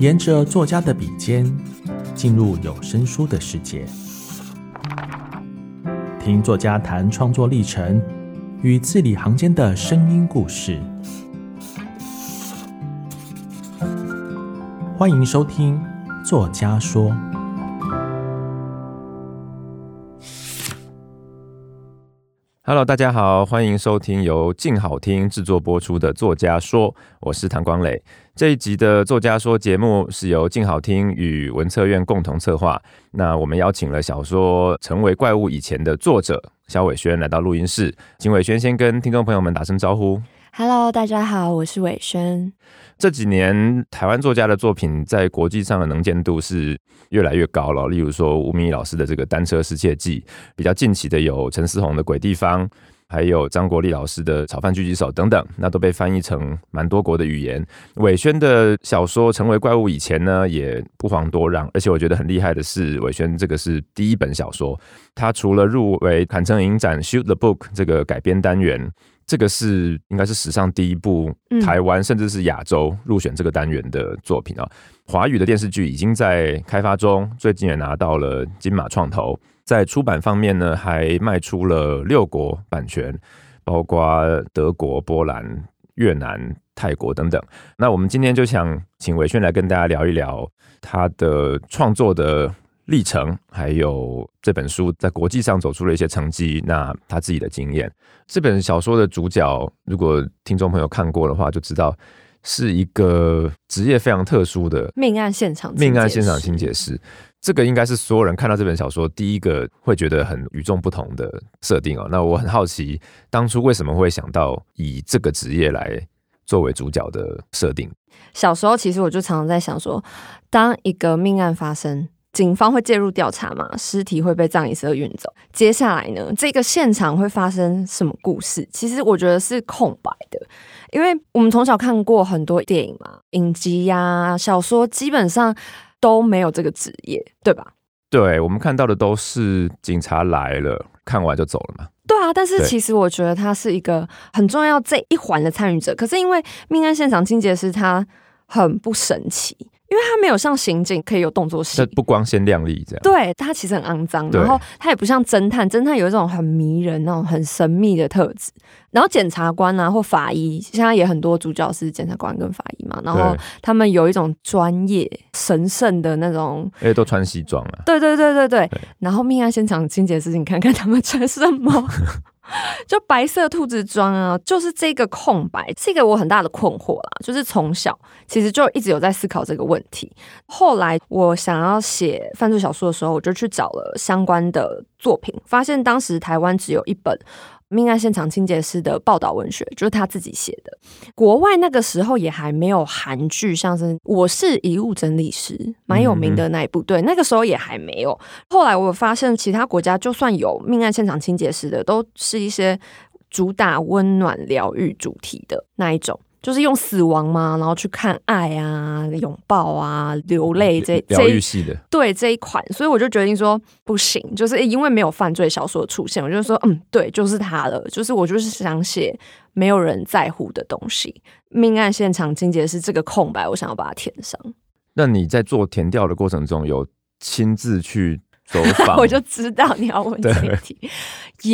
沿着作家的笔尖，进入有声书的世界，听作家谈创作历程与字里行间的声音故事。欢迎收听《作家说》。Hello， 大家好，欢迎收听由静好听制作播出的《作家说》，我是唐光磊。这一集的《作家说》节目是由静好听与文策院共同策划。那我们邀请了小说《成为怪物》以前的作者萧瑋轩来到录音室。请瑋轩先跟听众朋友们打声招呼。Hello， 大家好，我是瑋轩。这几年台湾作家的作品在国际上的能见度是越来越高了，例如说吴明益老师的这个《单车失窃记》，比较近期的有陈思宏的《鬼地方》，还有张国立老师的《炒饭狙击手》等等，那都被翻译成蛮多国的语言。瑋轩的小说《成为怪物》以前呢，也不遑多让，而且我觉得很厉害的是，瑋轩这个是第一本小说，他除了入围坎城影展 Shoot the Book 这个改编单元，这个是应该是史上第一部台湾甚至是亚洲入选这个单元的作品啊。华语的电视剧已经在开发中，最近也拿到了金马创投。在出版方面呢，还卖出了6国版权，包括德国、波兰、越南、泰国等等。那我们今天就想请瑋轩来跟大家聊一聊他的创作的历程，还有这本书在国际上走出了一些成绩，那他自己的经验。这本小说的主角，如果听众朋友看过的话就知道，是一个职业非常特殊的命案现场清洁师。这个应该是所有人看到这本小说第一个会觉得很与众不同的设定哦。那我很好奇当初为什么会想到以这个职业来作为主角的设定。小时候其实我就常常在想说，当一个命案发生，警方会介入调查嘛，尸体会被葬仪社运走，接下来呢，这个现场会发生什么故事，其实我觉得是空白的。因为我们从小看过很多电影嘛，影集啊，小说基本上都没有这个职业，对吧？对，我们看到的都是警察来了，看完就走了嘛。对啊，但是其实我觉得他是一个很重要这一环的参与者。可是因为命案现场清洁师他很不神奇，因为他没有像刑警可以有动作戏，不光鲜亮丽这样。对，他其实很肮脏，然后他也不像侦探，侦探有一种很迷人、那种很神秘的特质。然后检察官啊或法医，现在也很多主角是检察官跟法医嘛，然后他们有一种专业神圣的那种，因为都穿西装啊。对。然后命案现场清洁的事情，看看他们穿什么。就白色兔子装啊，就是这个空白，这个我很大的困惑啦。就是从小其实就一直有在思考这个问题。后来我想要写犯罪小说的时候，我就去找了相关的作品，发现当时台湾只有一本命案现场清洁师的报道文学，就是他自己写的。国外那个时候也还没有韩剧，像是《我是遗物整理师》蛮有名的那一部，对，那个时候也还没有。后来我发现其他国家就算有命案现场清洁师的，都是一些主打温暖疗愈主题的那一种，就是用死亡嘛，然后去看爱啊、拥抱啊、流泪这疗愈系的，对，这一款。所以我就决定说不行，就是因为没有犯罪小说的出现，我就说对，就是他了，就是我就是想写没有人在乎的东西。命案现场清洁是这个空白，我想要把它填上。那你在做填调的过程中有亲自去走访？我就知道你要问这一题。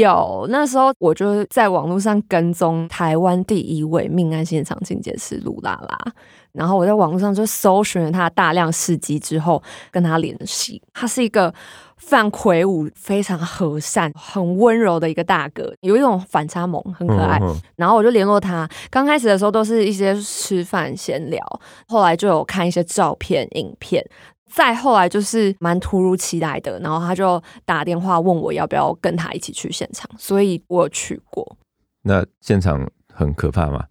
有，那时候我就在网络上跟踪台湾第一位命案现场清洁师卢拉拉，然后我在网络上就搜寻了他大量事迹之后跟他联系。他是一个非常魁梧、非常和善、很温柔的一个大哥，有一种反差萌，很可爱。然后我就联络他，刚开始的时候都是一些吃饭闲聊，后来就有看一些照片、影片。再后来就是蛮突如其来的，然后他就打电话问我要不要跟他一起去现场，所以我有去过。那现场很可怕吗？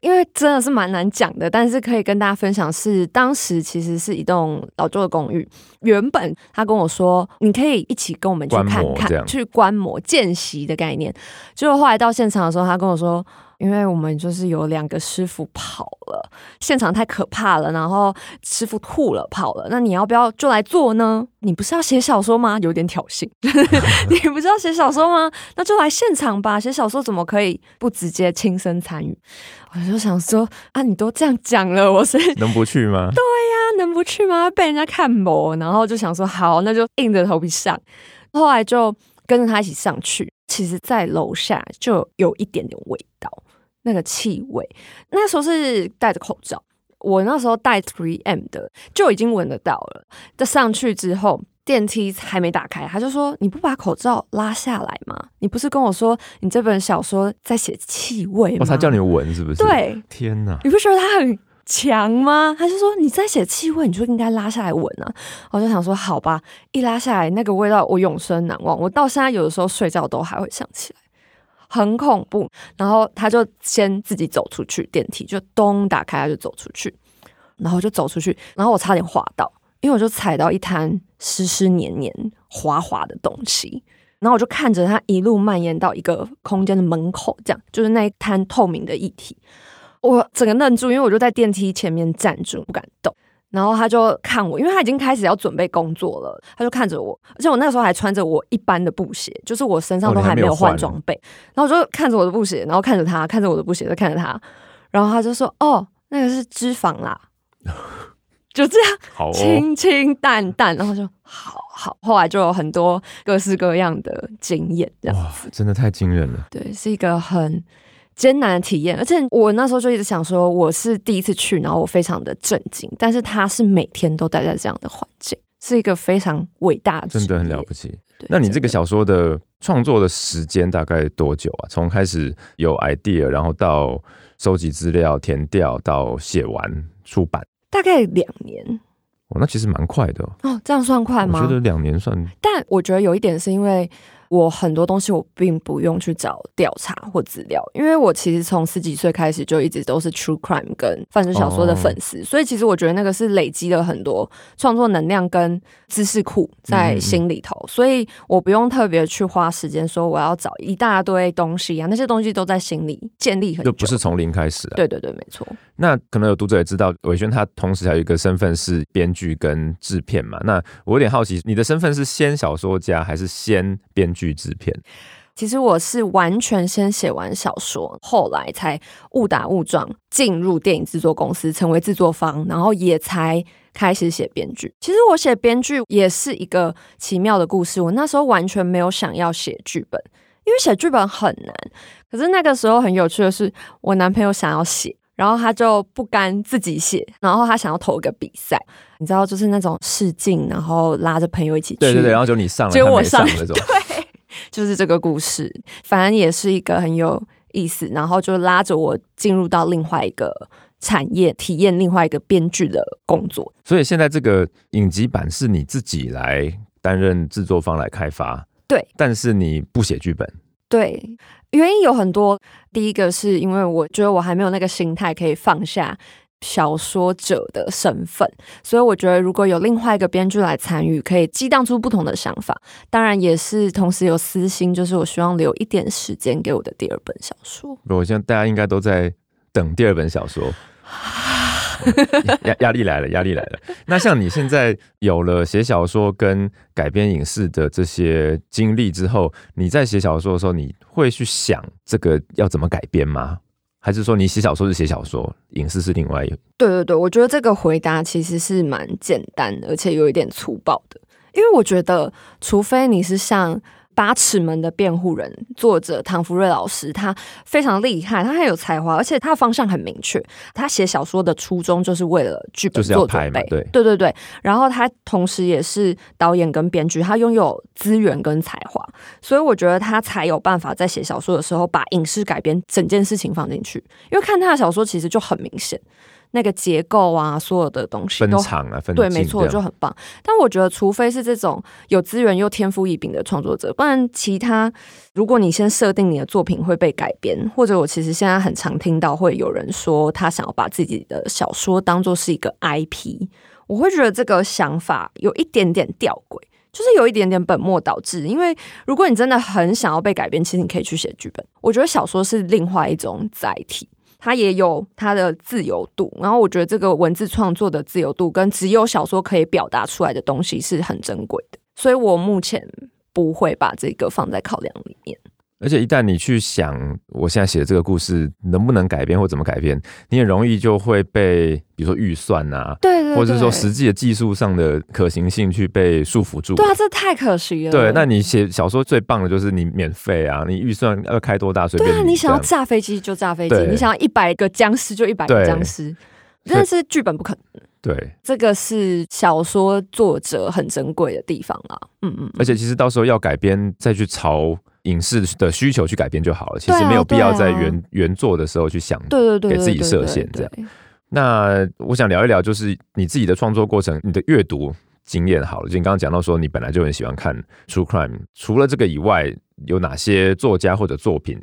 因为真的是蛮难讲的，但是可以跟大家分享是，当时其实是一栋老旧的公寓，原本他跟我说你可以一起跟我们去看看，去观摩见习的概念。结果后来到现场的时候，他跟我说因为我们就是有2个师傅跑了，现场太可怕了，然后师傅吐了跑了，那你要不要就来做呢？你不是要写小说吗？有点挑衅。你不是要写小说吗？那就来现场吧，写小说怎么可以不直接亲身参与？我就想说啊，你都这样讲了，我是能不去吗？对呀、啊，能不去吗？被人家看某，然后就想说好，那就硬着头皮上。后来就跟着他一起上去，其实在楼下就有一点点味道，那个气味，那时候是戴着口罩，我那时候戴 3M 的，就已经闻得到了。在上去之后，电梯还没打开，他就说你不把口罩拉下来吗？你不是跟我说你这本小说在写气味吗？哦，他叫你闻是不是？对，天哪，你不觉得他很强吗？他就说你在写气味，你就应该拉下来闻啊。我就想说好吧，一拉下来那个味道我永生难忘，我到现在有的时候睡觉都还会想起来，很恐怖。然后他就先自己走出去，电梯就咚打开，他就走出去，然后就走出去，然后我差点滑倒，因为我就踩到一滩湿湿黏黏滑滑的东西。然后我就看着它一路蔓延到一个空间的门口，这样就是那一滩透明的液体，我整个愣住，因为我就在电梯前面站住不敢动。然后他就看我，因为他已经开始要准备工作了，他就看着我，而且我那时候还穿着我一般的布鞋，就是我身上都还没有换装备。然后我就看着我的布鞋，然后看着他，看着我的布鞋，再看着他，然后他就说哦，那个是脂肪啦。就这样，好哦，清清淡淡，然后就好好。后来就有很多各式各样的经验，这样子。哇，真的太惊人了。对，是一个很艰难的体验，而且我那时候就一直想说，我是第一次去，然后我非常的震惊，但是他是每天都待在这样的环境，是一个非常伟大的，真的很了不起。那你这个小说的创作的时间大概多久啊？从开始有 idea， 然后到收集资料、填调，到写完出版。大概2年，哦，那其实蛮快的哦。哦，这样算快吗？我觉得2年算。但我觉得有一点是因为我很多东西我并不用去找调查或资料，因为我其实从10几岁开始就一直都是 true crime 跟犯罪小说的粉丝，哦，所以其实我觉得那个是累积了很多创作能量跟知识库在心里头，所以我不用特别去花时间说我要找一大堆东西啊，那些东西都在心里建立很久，就不是从零开始啊。对对对，没错。那可能有读者也知道，瑋瑄他同时还有一个身份是编剧跟制片嘛，那我有点好奇，你的身份是先小说家还是先编剧制片？其实我是完全先写完小说，后来才误打误撞进入电影制作公司，成为制作方，然后也才开始写编剧。其实我写编剧也是一个奇妙的故事，我那时候完全没有想要写剧本，因为写剧本很难。可是那个时候很有趣的是，我男朋友想要写，然后他就不甘自己写，然后他想要投一个比赛，你知道，就是那种试镜，然后拉着朋友一起去。对对对，然后就你上了，结果我上那种。对，就是这个故事，反正也是一个很有意思，然后就拉着我进入到另外一个产业，体验另外一个编剧的工作。所以现在这个影集版是你自己来担任制作方来开发，对，但是你不写剧本。对，原因有很多。第一个是因为我觉得我还没有那个心态可以放下小说者的身份，所以我觉得如果有另外一个编剧来参与，可以激荡出不同的想法。当然也是同时有私心，就是我希望留一点时间给我的第二本小说。我现在大家应该都在等第二本小说。压力来了，压力来了。那像你现在有了写小说跟改编影视的这些经历之后，你在写小说的时候，你会去想这个要怎么改编吗？还是说你写小说是写小说，影视是另外一个？对对对，我觉得这个回答其实是蛮简单，而且有一点粗暴的。因为我觉得，除非你是像《八尺门的辩护人》作者唐福睿老师，他非常厉害，他很有才华，而且他的方向很明确。他写小说的初衷就是为了剧本做准备，就是，对对对。然后他同时也是导演跟编剧，他拥有资源跟才华，所以我觉得他才有办法在写小说的时候把影视改编整件事情放进去。因为看他的小说其实就很明显，那个结构啊，所有的东西都分场啊，分镜，对，没错，就很棒。但我觉得，除非是这种有资源又天赋异禀的创作者，不然其他，如果你先设定你的作品会被改编，或者我其实现在很常听到会有人说他想要把自己的小说当作是一个 IP， 我会觉得这个想法有一点点吊诡，就是有一点点本末倒置。因为如果你真的很想要被改编，其实你可以去写剧本。我觉得小说是另外一种载体。它也有它的自由度，然后我觉得这个文字创作的自由度跟只有小说可以表达出来的东西是很珍贵的，所以我目前不会把这个放在考量里面。而且一旦你去想我现在写的这个故事能不能改编或怎么改编，你很容易就会被比如说预算啊，对对对，或者是说实际的技术上的可行性去被束缚住。对啊，这太可惜了。对，那你写小说最棒的就是你免费啊，你预算要开多大随便你。对啊，你想要炸飞机就炸飞机，你想要100个僵尸就100个僵尸，但是剧本不可能。对，这个是小说作者很珍贵的地方啦。而且其实到时候要改编再去朝影视的需求去改编就好了，其实没有必要在 原作的时候去想给自己设限这样。那我想聊一聊就是你自己的创作过程，你的阅读经验好了，就你刚刚讲到说你本来就很喜欢看 True Crime， 除了这个以外有哪些作家或者作品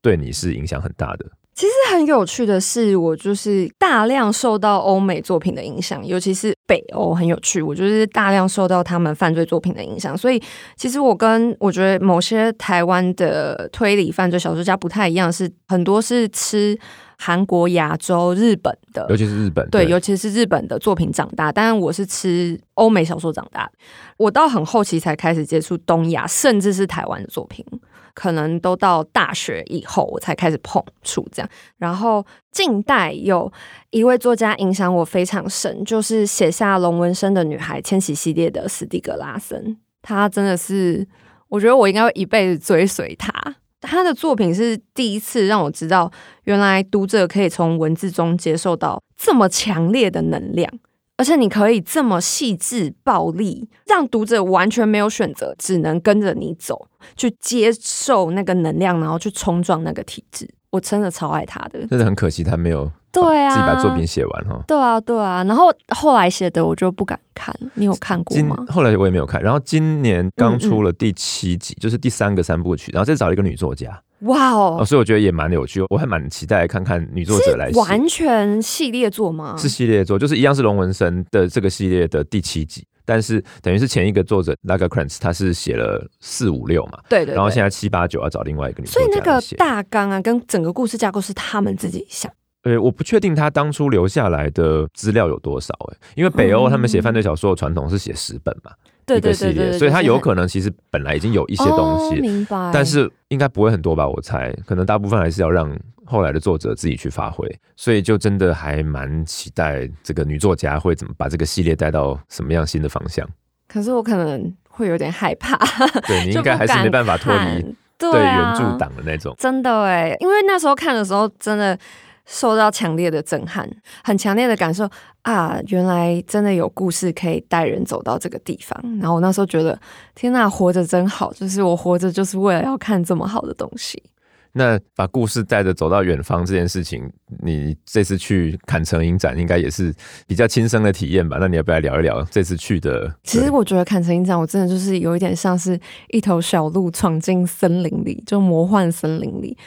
对你是影响很大的？其实很有趣的是，我就是大量受到欧美作品的影响，尤其是北欧，很有趣。我就是大量受到他们犯罪作品的影响，所以其实我跟我觉得某些台湾的推理犯罪小说家不太一样，是很多是吃韩国、亚洲、日本的，尤其是日本，对，尤其是日本的作品长大。但我是吃欧美小说长大，我到很后期才开始接触东亚，甚至是台湾的作品。可能都到大学以后我才开始碰触这样。然后近代有一位作家影响我非常深，就是写下《龙纹身的女孩》千禧系列的史蒂格拉森，他真的是我觉得我应该会一辈子追随他。他的作品是第一次让我知道原来读者可以从文字中接受到这么强烈的能量，而且你可以这么细致暴力，让读者完全没有选择，只能跟着你走，去接受那个能量，然后去冲撞那个体制。我真的超爱他的，真的很可惜他没有自己把作品写完。对啊对啊，然后后来写的我就不敢看。你有看过吗？后来我也没有看。然后今年刚出了第7集，就是第3个3部曲，然后再找了一个女作家。哇、wow、哦！所以我觉得也蛮有趣，我还蛮期待看看女作者来写。是完全系列作吗？是系列作，就是一样是龙纹身的这个系列的第7集，但是等于是前一个作者 Laga Krantz 他是写了4、5、6嘛， 对, 对, 对，然后现在7、8、9要找另外一个女作家来写。所以那个大纲啊，跟整个故事架构是他们自己想。我不确定他当初留下来的资料有多少，因为北欧他们写犯罪小说的传统是写10本嘛。对对对对，所以他有可能其实本来已经有一些东西，明白，但是应该不会很多吧，我猜可能大部分还是要让后来的作者自己去发挥。所以就真的还蛮期待这个女作家会怎么把这个系列带到什么样新的方向。可是我可能会有点害怕。对，你应该还是没办法脱离对原著党的那种。真的耶，因为那时候看的时候真的受到强烈的震撼，很强烈的感受啊！原来真的有故事可以带人走到这个地方。然后我那时候觉得，天哪，活着真好！就是我活着就是为了要看这么好的东西。那把故事带着走到远方这件事情，你这次去坎城影展应该也是比较亲身的体验吧？那你要不要来聊一聊这次去的？其实我觉得坎城影展我真的就是有一点像是一头小鹿闯进森林里，就魔幻森林里。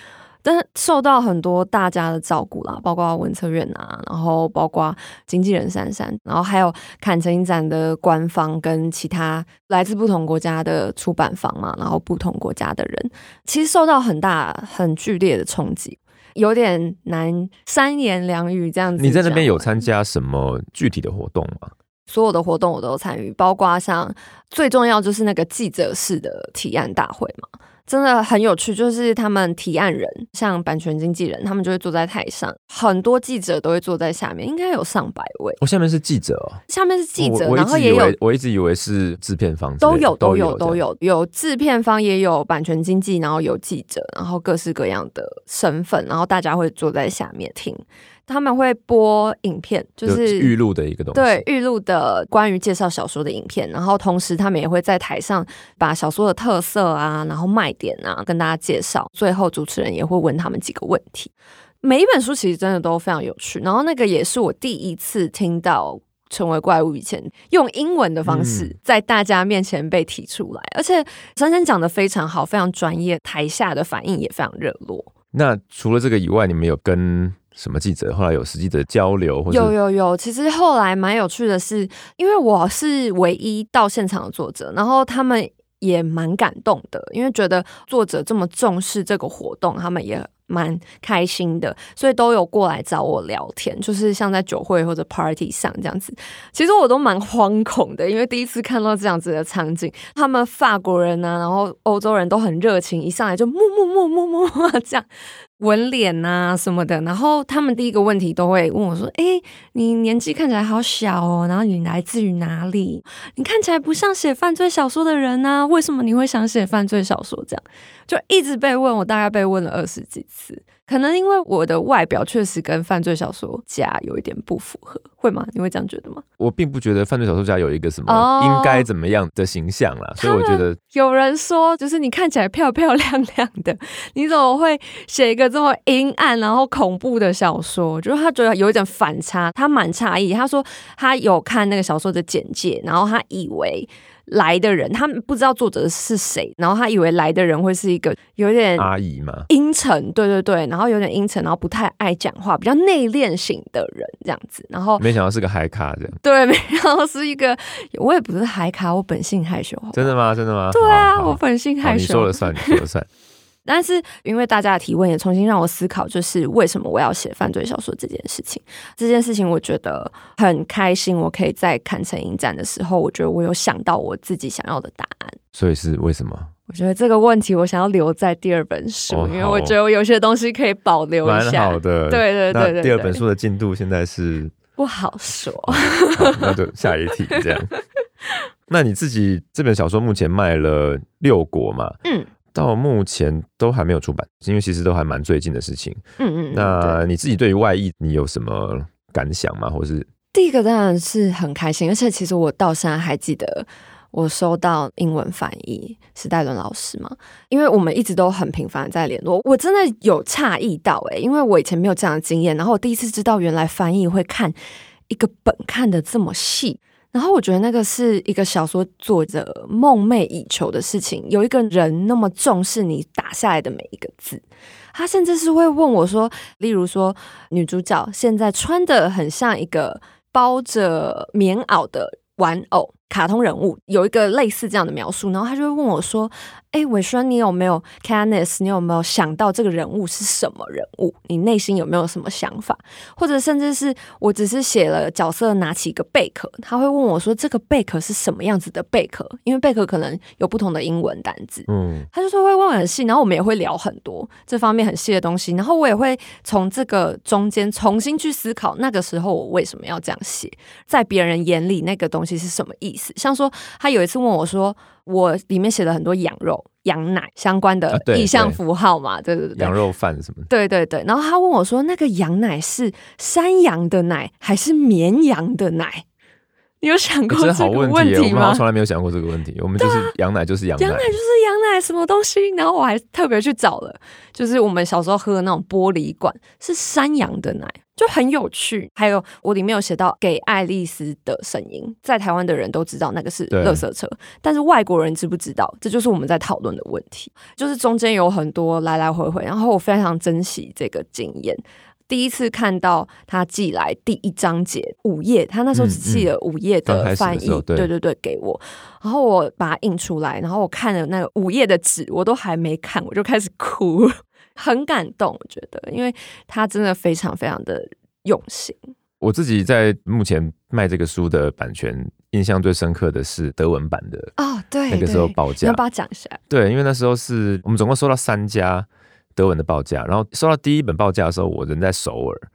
但是受到很多大家的照顾啦，包括文策院啊，然后包括经纪人珊珊，然后还有坎城影展的官方跟其他来自不同国家的出版方嘛，然后不同国家的人，其实受到很大很剧烈的冲击，有点难三言两语这样子。你在那边有参加什么具体的活动吗？所有的活动我都参与，包括像最重要就是那个记者室的提案大会嘛。真的很有趣，就是他们提案人像版权经纪人，他们就会坐在台上，很多记者都会坐在下面，应该有100位。我、哦、下面是记者、哦、下面是记者，然后也有，我一直以为是制片方，都有，有制片方也有版权经纪，然后有记者，然后各式各样的身份，然后大家会坐在下面听。他们会播影片，就是预录的一个东西，对，预录的关于介绍小说的影片，然后同时他们也会在台上把小说的特色啊，然后卖点啊跟大家介绍，最后主持人也会问他们几个问题。每一本书其实真的都非常有趣，然后那个也是我第一次听到成为怪物以前用英文的方式在大家面前被提出来，而且珊珊讲得非常好，非常专业，台下的反应也非常热络。那除了这个以外，你们有跟什么记者后来有实际的交流？或者有，其实后来蛮有趣的是，因为我是唯一到现场的作者，然后他们也蛮感动的，因为觉得作者这么重视这个活动，他们也蛮开心的，所以都有过来找我聊天，就是像在酒会或者 party 上这样子。其实我都蛮惶恐的，因为第一次看到这样子的场景，他们法国人啊，然后欧洲人都很热情，一上来就木这样纹脸啊什么的，然后他们第一个问题都会问我说，欸，你年纪看起来好小哦，然后你来自于哪里，你看起来不像写犯罪小说的人啊，为什么你会想写犯罪小说，这样就一直被问，我大概被问了20几次。可能因为我的外表确实跟犯罪小说家有一点不符合，会吗？你会这样觉得吗？我并不觉得犯罪小说家有一个什么应该怎么样的形象啦，所以我觉得有人说就是你看起来漂漂亮亮的，你怎么会写一个这么阴暗然后恐怖的小说，就是他觉得有一点反差，他蛮诧异。他说他有看那个小说的简介，然后他以为来的人，他不知道作者是谁，然后他以为来的人会是一个有点阿姨嘛，阴沉，对对对，然后有点阴沉，然后不太爱讲话，比较内敛型的人这样子，然后没想到是个嗨咖这样，对，没想到是一个，我也不是嗨咖，我本性害羞，真的吗？真的吗？对啊，我本性害羞，你说了算，你说了算。但是因为大家的提问也重新让我思考，就是为什么我要写犯罪小说这件事情。这件事情我觉得很开心，我可以在坎城影展的时候，我觉得我有想到我自己想要的答案。所以是为什么？我觉得这个问题我想要留在第二本书，因为我觉得我有些东西可以保留一下。蛮好的，对对对对。那第二本书的进度现在是不好说。那就下一题这样。那你自己这本小说目前卖了6国嘛？嗯。到目前都还没有出版，因为其实都还蛮最近的事情。嗯嗯，那你自己对于外译你有什么感想吗？或是第一个当然是很开心，而且其实我到现在还记得我收到英文翻译史代伦老师嘛，因为我们一直都很频繁在联络，我真的有诧异到因为我以前没有这样的经验，然后我第一次知道原来翻译会看一个本看得这么细。然后我觉得那个是一个小说作者梦寐以求的事情，有一个人那么重视你打下来的每一个字。他甚至是会问我说，例如说女主角现在穿的很像一个包着棉袄的玩偶卡通人物，有一个类似这样的描述，然后他就会问我说，瑋轩，你有没有 Candice， 你有没有想到这个人物是什么人物，你内心有没有什么想法，或者甚至是我只是写了角色拿起一个贝壳，他会问我说这个贝壳是什么样子的贝壳，因为贝壳可能有不同的英文单字，他就说会问很细，然后我们也会聊很多这方面很细的东西，然后我也会从这个中间重新去思考那个时候我为什么要这样写，在别人眼里那个东西是什么意思。像说他有一次问我说，我里面写了很多羊肉羊奶相关的意象符号嘛，对对对，羊肉饭什么的，对对对，然后他问我说那个羊奶是山羊的奶还是绵羊的奶，你有想过这个问题吗？我们从来没有想过这个问题，我们就是羊奶就是羊奶，羊奶就是羊奶什么东西。然后我还特别去找了，就是我们小时候喝的那种玻璃罐是山羊的奶，就很有趣。还有我里面有写到给爱丽丝的声音，在台湾的人都知道那个是垃圾车，但是外国人知不知道，这就是我们在讨论的问题。就是中间有很多来来回回，然后我非常珍惜这个经验。第一次看到他寄来第一章节5页，他那时候只寄了5页的翻译，对对对，给我，然后我把它印出来，然后我看了那个5页的纸，我都还没看我就开始哭，很感动，我觉得，因为他真的非常非常的用心。我自己在目前卖这个书的版权，印象最深刻的是德文版的哦，对，那个时候报价，你要不要讲一下？对，因为那时候是我们总共收到3家德文的报价，然后收到第一本报价的时候，我人在首尔，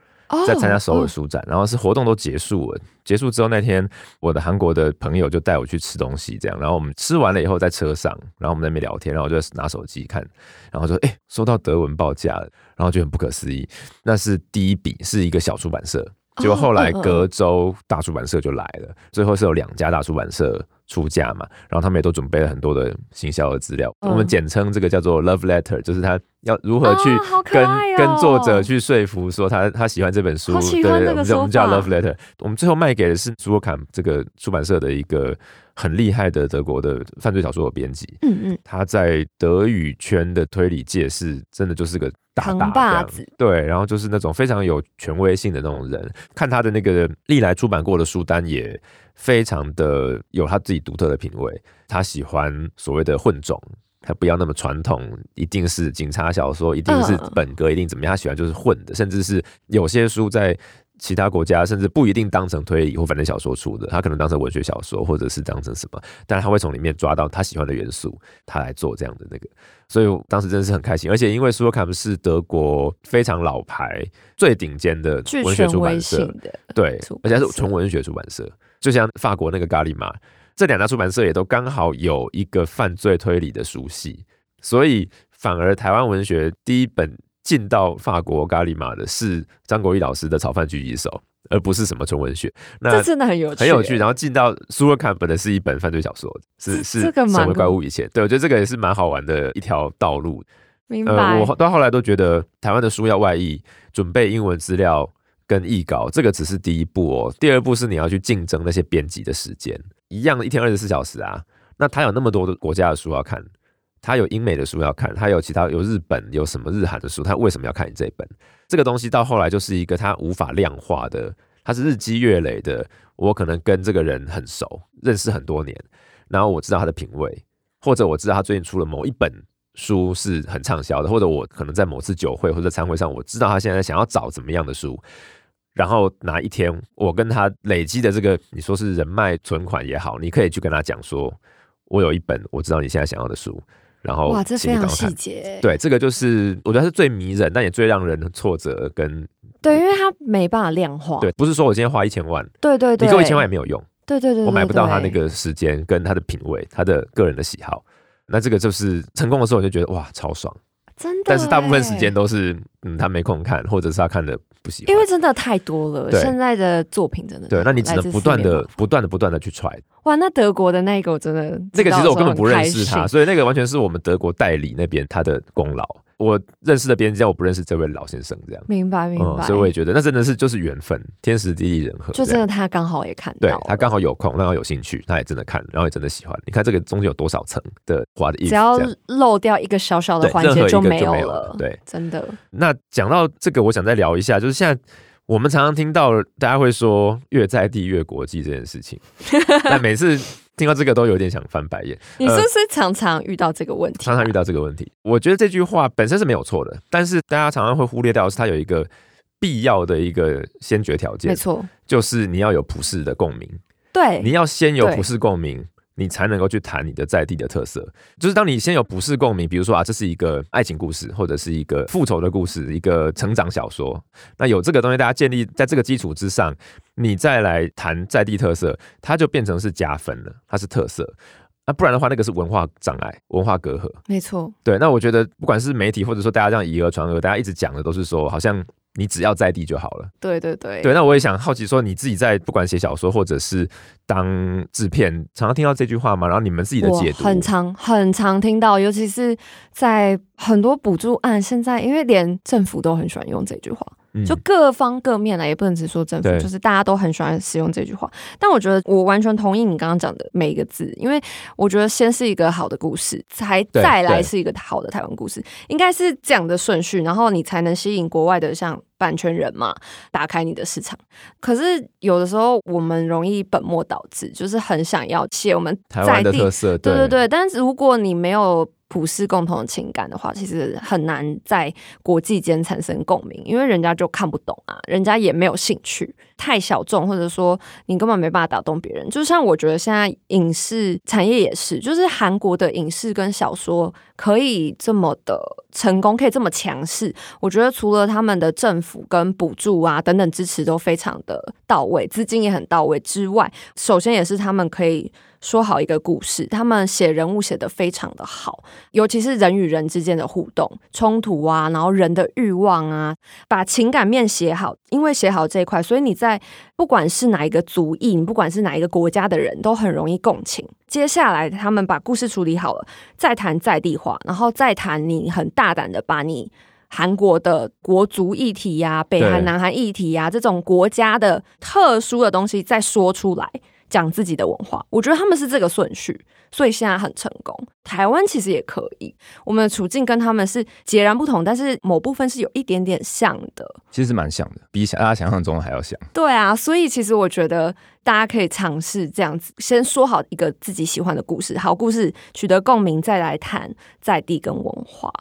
在参加首尔书展，然后是活动都结束了，结束之后那天，我的韩国的朋友就带我去吃东西，这样，然后我们吃完了以后在车上，然后我们在那边聊天，然后我就拿手机看，然后说收到德文报价了，然后就很不可思议，那是第一笔，是一个小出版社，结果后来隔周大出版社就来了，最后是有2家大出版社出价嘛，然后他们也都准备了很多的行销的资料，我们简称这个叫做 love letter， 就是他要如何去跟作者去说服说他喜欢这本书，对，我们叫 love letter。 我们最后卖给的是朱克坎这个出版社的一个很厉害的德国的犯罪小说的编辑，他在德语圈的推理界是真的就是个大大这样，对，然后就是那种非常有权威性的那种人，看他的那个历来出版过的书单也非常的有他自己独特的品味，他喜欢所谓的混种，他不要那么传统，一定是警察小说，一定是本格，一定怎么样，他喜欢就是混的，甚至是有些书在其他国家甚至不一定当成推理或反正小说出的，他可能当成文学小说或者是当成什么，但他会从里面抓到他喜欢的元素，他来做这样的那个，所以我当时真的是很开心。而且因为苏洛坎是德国非常老牌最顶尖的文学出版社，对，而且是纯文学出版社，就像法国那个伽利玛，这两家出版社也都刚好有一个犯罪推理的书系，所以反而台湾文学第一本进到法国伽利玛的是张国煜老师的《草犯狙击手》，而不是什么纯文学。那这真的很有趣，很有趣。然后进到苏洛坎本的是一本犯罪小说，是神鬼怪物以前，对，我觉得这个也是蛮好玩的一条道路。明白。我到后来都觉得台湾的书要外译，准备英文资料跟译稿，这个只是第一步哦。第二步是你要去竞争那些编辑的时间，一样一天24小时啊。那他有那么多的国家的书要看。他有英美的书要看，他有其他有日本有什么日韩的书，他为什么要看你这一本？这个东西到后来就是一个他无法量化的，他是日积月累的。我可能跟这个人很熟，认识很多年，然后我知道他的品味，或者我知道他最近出了某一本书是很畅销的，或者我可能在某次酒会或者餐会上，我知道他现在想要找怎么样的书，然后哪一天我跟他累积的这个，你说是人脉存款也好，你可以去跟他讲说，我有一本我知道你现在想要的书。然后哇，这非常细节。对，这个就是我觉得它是最迷人，但也最让人挫折跟对，因为它没办法量化。对，不是说我今天花1000万，对对对，你给我1000万也没有用。对对 对，我买不到他那个时间跟他的品味，他的个人的喜好。那这个就是成功的时候，我就觉得哇，超爽，真的。但是大部分时间都是他没空看，或者是他看的不喜欢，因为真的太多了。现在的作品真的对，那你只能不断的去try。哇，那德国的那个我真的，那个其实我根本不认识他，所以那个完全是我们德国代理那边他的功劳。我认识的编辑，我不认识这位老先生，这样明白明白、所以我也觉得那真的是就是缘分，天时地利人和，就真的他刚好也看到了，对，他刚好有空，然后有兴趣，他也真的看，然后也真的喜欢。你看这个中间有多少层的花的意思，只要漏掉一个小小的环节就没有了，对，真的。那讲到这个，我想再聊一下，就是现在我们常常听到大家会说越在地越国际这件事情，但每次听到这个都有点想翻白眼。你是不是常常遇到这个问题、常常遇到这个问题。我觉得这句话本身是没有错的，但是大家常常会忽略掉的是它有一个必要的一个先决条件，没错，就是你要有普世的共鸣。对，你要先有普世共鸣，你才能够去谈你的在地的特色。就是当你先有普世共鸣，比如说啊，这是一个爱情故事，或者是一个复仇的故事，一个成长小说，那有这个东西大家建立在这个基础之上，你再来谈在地特色，它就变成是加分了，它是特色。那不然的话，那个是文化障碍、文化隔阂。没错，对。那我觉得不管是媒体或者说大家这样以讹传讹，大家一直讲的都是说好像你只要在地就好了。对对对对。那我也想好奇说，你自己在不管写小说或者是当制片，常常听到这句话吗？然后你们自己的解读？很常听到，尤其是在很多补助案，现在因为连政府都很喜欢用这句话，就各方各面来，也不能只说政府，就是大家都很喜欢使用这句话。但我觉得我完全同意你刚刚讲的每一个字，因为我觉得先是一个好的故事，才再来是一个好的台湾故事，应该是这样的顺序，然后你才能吸引国外的像版权人嘛，打开你的市场。可是有的时候我们容易本末倒置，就是很想要写我们在地台湾的特色，对对对。但是如果你没有普世共同的情感的话，其实很难在国际间产生共鸣，因为人家就看不懂啊，人家也没有兴趣，太小众，或者说你根本没办法打动别人。就像我觉得现在影视产业也是，就是韩国的影视跟小说可以这么的成功，可以这么强势，我觉得除了他们的政府跟补助啊等等支持都非常的到位，资金也很到位之外，首先也是他们可以说好一个故事，他们写人物写得非常的好，尤其是人与人之间的互动冲突啊，然后人的欲望啊，把情感面写好。因为写好这一块，所以你在不管是哪一个族裔，不管是哪一个国家的人都很容易共情。接下来他们把故事处理好了，再谈在地化，然后再谈你很大胆的把你韩国的国族议题啊，北韩南韩议题啊，这种国家的特殊的东西再说出来，讲自己的文化，我觉得他们是这个顺序，所以现在很成功。台湾其实也可以，我们的处境跟他们是截然不同，但是某部分是有一点点像的，其实蛮像的，比大家想象中还要像。对啊，所以其实我觉得大家可以尝试这样子，先说好一个自己喜欢的故事，好故事取得共鸣，再来谈在地跟文化。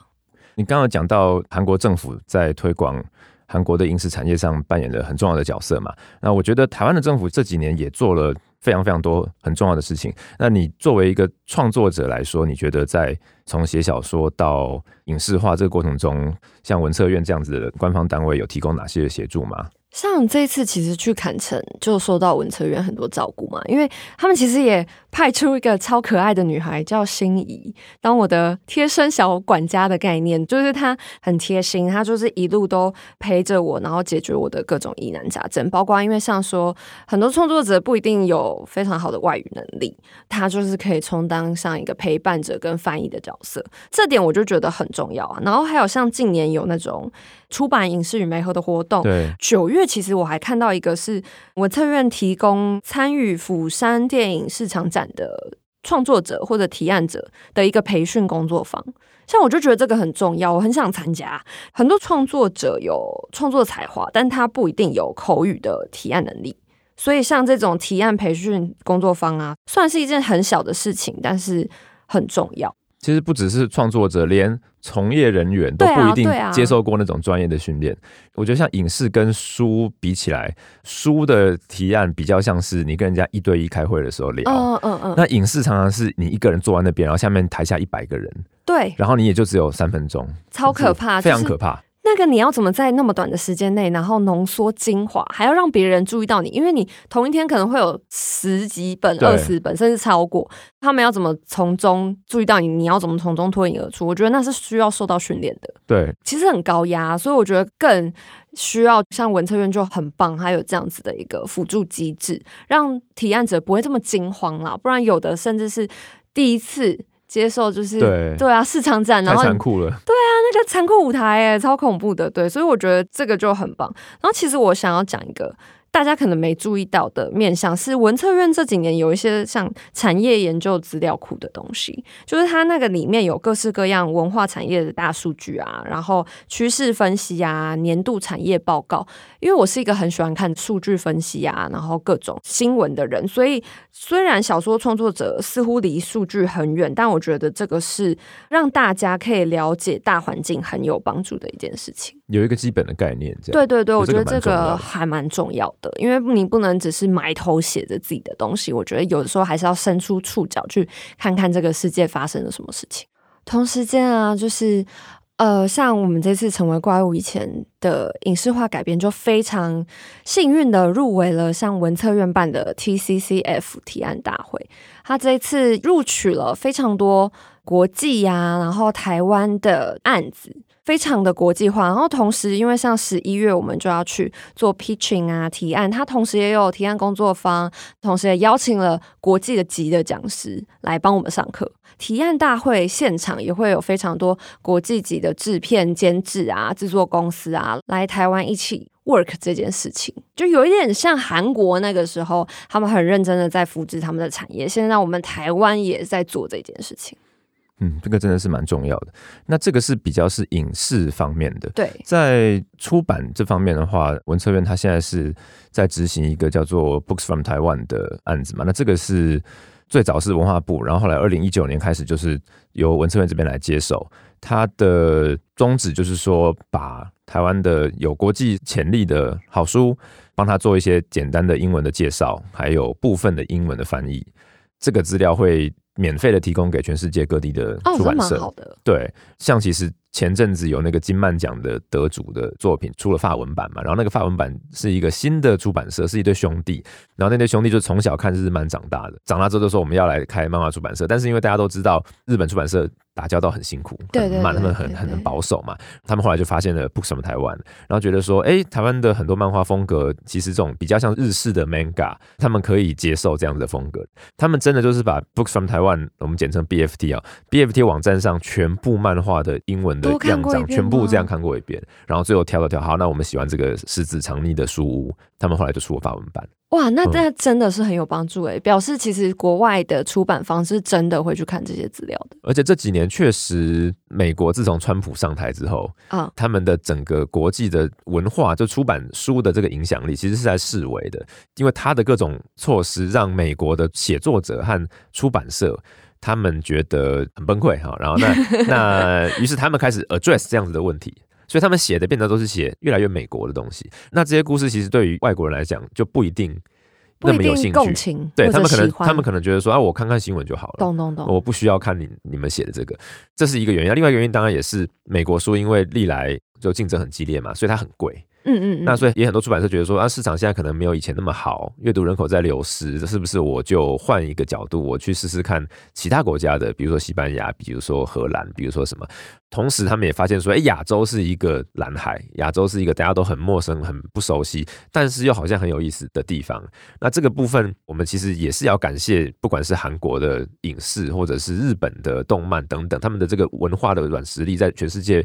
你刚刚讲到韩国政府在推广韩国的影视产业上扮演了很重要的角色嘛，那我觉得台湾的政府这几年也做了非常非常多很重要的事情。那你作为一个创作者来说，你觉得在从写小说到影视化这个过程中，像文策院这样子的官方单位有提供哪些协助吗？像这次其实去坎城就受到文策院很多照顾嘛，因为他们其实也派出一个超可爱的女孩叫心仪，当我的贴身小管家的概念，就是她很贴心，她就是一路都陪着我，然后解决我的各种疑难杂症，包括因为像说很多创作者不一定有非常好的外语能力，她就是可以充当像一个陪伴者跟翻译的角色，这点我就觉得很重要啊。然后还有像近年有那种出版影视与媒合的活动，9月其实我还看到一个是文策院提供参与釜山电影市场展的创作者或者提案者的一个培训工作坊，像我就觉得这个很重要，我很想参加。很多创作者有创作才华，但他不一定有口语的提案能力，所以像这种提案培训工作坊啊，算是一件很小的事情，但是很重要。其实不只是创作者，连从业人员都不一定接受过那种专业的训练。我觉得像影视跟书比起来，书的提案比较像是你跟人家一对一开会的时候聊，那影视常常是你一个人坐在那边，然后下面台下100个人，对，然后你也就只有3分钟，超可怕，非常可怕。那个你要怎么在那么短的时间内，然后浓缩精华，还要让别人注意到你，因为你同一天可能会有10几本、20本甚至超过，他们要怎么从中注意到你，你要怎么从中脱颖而出，我觉得那是需要受到训练的。对，其实很高压，所以我觉得更需要像文策院就很棒，还有这样子的一个辅助机制，让提案者不会这么惊慌啦，不然有的甚至是第一次接受，就是对啊，市场展，然后太残酷了，对啊，那个残酷舞台耶，超恐怖的，对，所以我觉得这个就很棒。然后其实我想要讲一个大家可能没注意到的面向，是文策院这几年有一些像产业研究资料库的东西，就是它那个里面有各式各样文化产业的大数据啊，然后趋势分析啊，年度产业报告。因为我是一个很喜欢看数据分析啊，然后各种新闻的人，所以虽然小说创作者似乎离数据很远，但我觉得这个是让大家可以了解大环境很有帮助的一件事情，有一个基本的概念这样。对对对，我觉得这个还蛮重要的，因为你不能只是埋头写着自己的东西，我觉得有的时候还是要伸出触角去看看这个世界发生了什么事情。同时间啊，就是像我们这次成为怪物以前的影视化改编，就非常幸运的入围了像文策院办的 TCCF 提案大会，他这一次录取了非常多国际啊，然后台湾的案子，非常的国际化。然后同时因为像11月我们就要去做 pitching 啊提案，他同时也有提案工作坊，同时也邀请了国际的级的讲师来帮我们上课。提案大会现场也会有非常多国际级的制片监制啊制作公司啊来台湾一起 work 这件事情，就有一点像韩国那个时候他们很认真的在扶植他们的产业，现在我们台湾也在做这件事情。这个真的是蛮重要的。那这个是比较是影视方面的。对，在出版这方面的话，文策院它现在是在执行一个叫做 Books from Taiwan 的案子嘛。那这个是最早是文化部，然后后来2019年开始就是由文策院这边来接手。它的宗旨就是说，把台湾的有国际潜力的好书，帮它做一些简单的英文的介绍，还有部分的英文的翻译。这个资料会免费的提供给全世界各地的出版社，对，像其实前阵子有那个金漫奖的得主的作品出了法文版嘛，然后那个法文版是一个新的出版社，是一对兄弟，然后那对兄弟就从小看日漫长大的，长大之后就说我们要来开漫画出版社，但是因为大家都知道日本出版社打交道很辛苦，很慢，他们很保守嘛，他们后来就发现了 Books from Taiwan， 然后觉得说，台湾的很多漫画风格其实这种比较像日式的 manga， 他们可以接受这样子的风格，他们真的就是把 Books from Taiwan， 我们简称 BFT 啊，BFT 网站上全部漫画的英文本的样章全部这样看过一遍，然后最后挑了挑，好，那我们喜欢这个狮子藏匿的书屋，他们后来就出了法文版。哇，那真的是很有帮助耶，表示其实国外的出版方是真的会去看这些资料的。而且这几年确实美国自从川普上台之后、他们的整个国际的文化就出版书的这个影响力其实是在式微的，因为他的各种措施让美国的写作者和出版社他们觉得很崩溃，然后那于是他们开始 address 这样子的问题，所以他们写的变得都是写越来越美国的东西。那这些故事其实对于外国人来讲就不一定那么有兴趣，共情，对，他们可能觉得说啊，我看看新闻就好了，懂，我不需要看你们写的这个，这是一个原因。另外一个原因当然也是美国书因为历来就竞争很激烈嘛，所以它很贵。那所以也很多出版社觉得说啊，市场现在可能没有以前那么好，阅读人口在流失，是不是我就换一个角度，我去试试看其他国家的，比如说西班牙，比如说荷兰，比如说什么。同时他们也发现说，亚洲是一个蓝海，亚洲是一个大家都很陌生很不熟悉，但是又好像很有意思的地方。那这个部分我们其实也是要感谢不管是韩国的影视或者是日本的动漫等等，他们的这个文化的软实力在全世界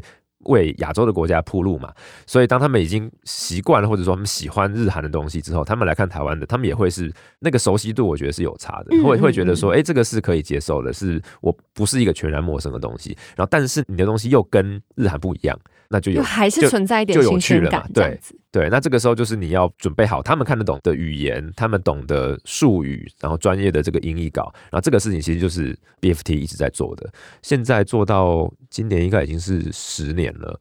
为亚洲的国家铺路嘛，所以当他们已经习惯了，或者说他们喜欢日韩的东西之后，他们来看台湾的，他们也会是那个熟悉度，我觉得是有差的，会觉得说，这个是可以接受的，是我不是一个全然陌生的东西。然后，但是你的东西又跟日韩不一样，那就还是存在一点新鲜感，对对。那这个时候就是你要准备好他们看得懂的语言，他们懂的术语，然后专业的这个音译稿。然后这个事情其实就是 BFT 一直在做的，现在做到今年应该已经是10年了，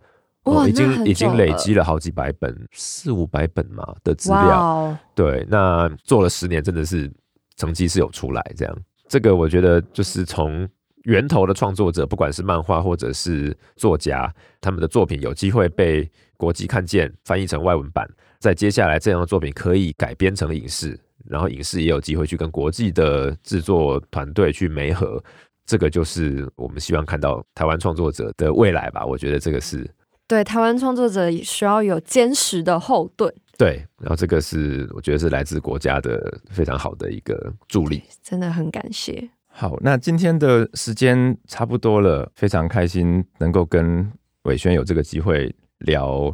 哇，已经累积了好几百本，400-500本嘛的资料，对，那做了10年，真的是成绩是有出来这样。这个我觉得就是从源头的创作者，不管是漫画或者是作家，他们的作品有机会被国际看见，翻译成外文版，再接下来这样的作品可以改编成影视，然后影视也有机会去跟国际的制作团队去媒合。这个就是我们希望看到台湾创作者的未来吧，我觉得这个是对台湾创作者需要有坚实的后盾，对，然后这个是我觉得是来自国家的非常好的一个助力，真的很感谢。好，那今天的时间差不多了，非常开心能够跟瑋瑄有这个机会聊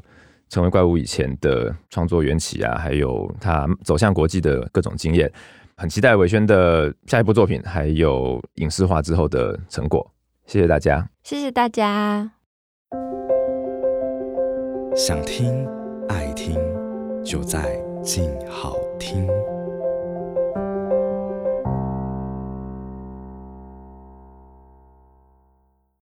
成为怪物以前的创作缘起啊，还有他走向国际的各种经验，很期待瑋瑄的下一部作品还有影视化之后的成果。谢谢大家，谢谢大家。想听爱听就在静好听。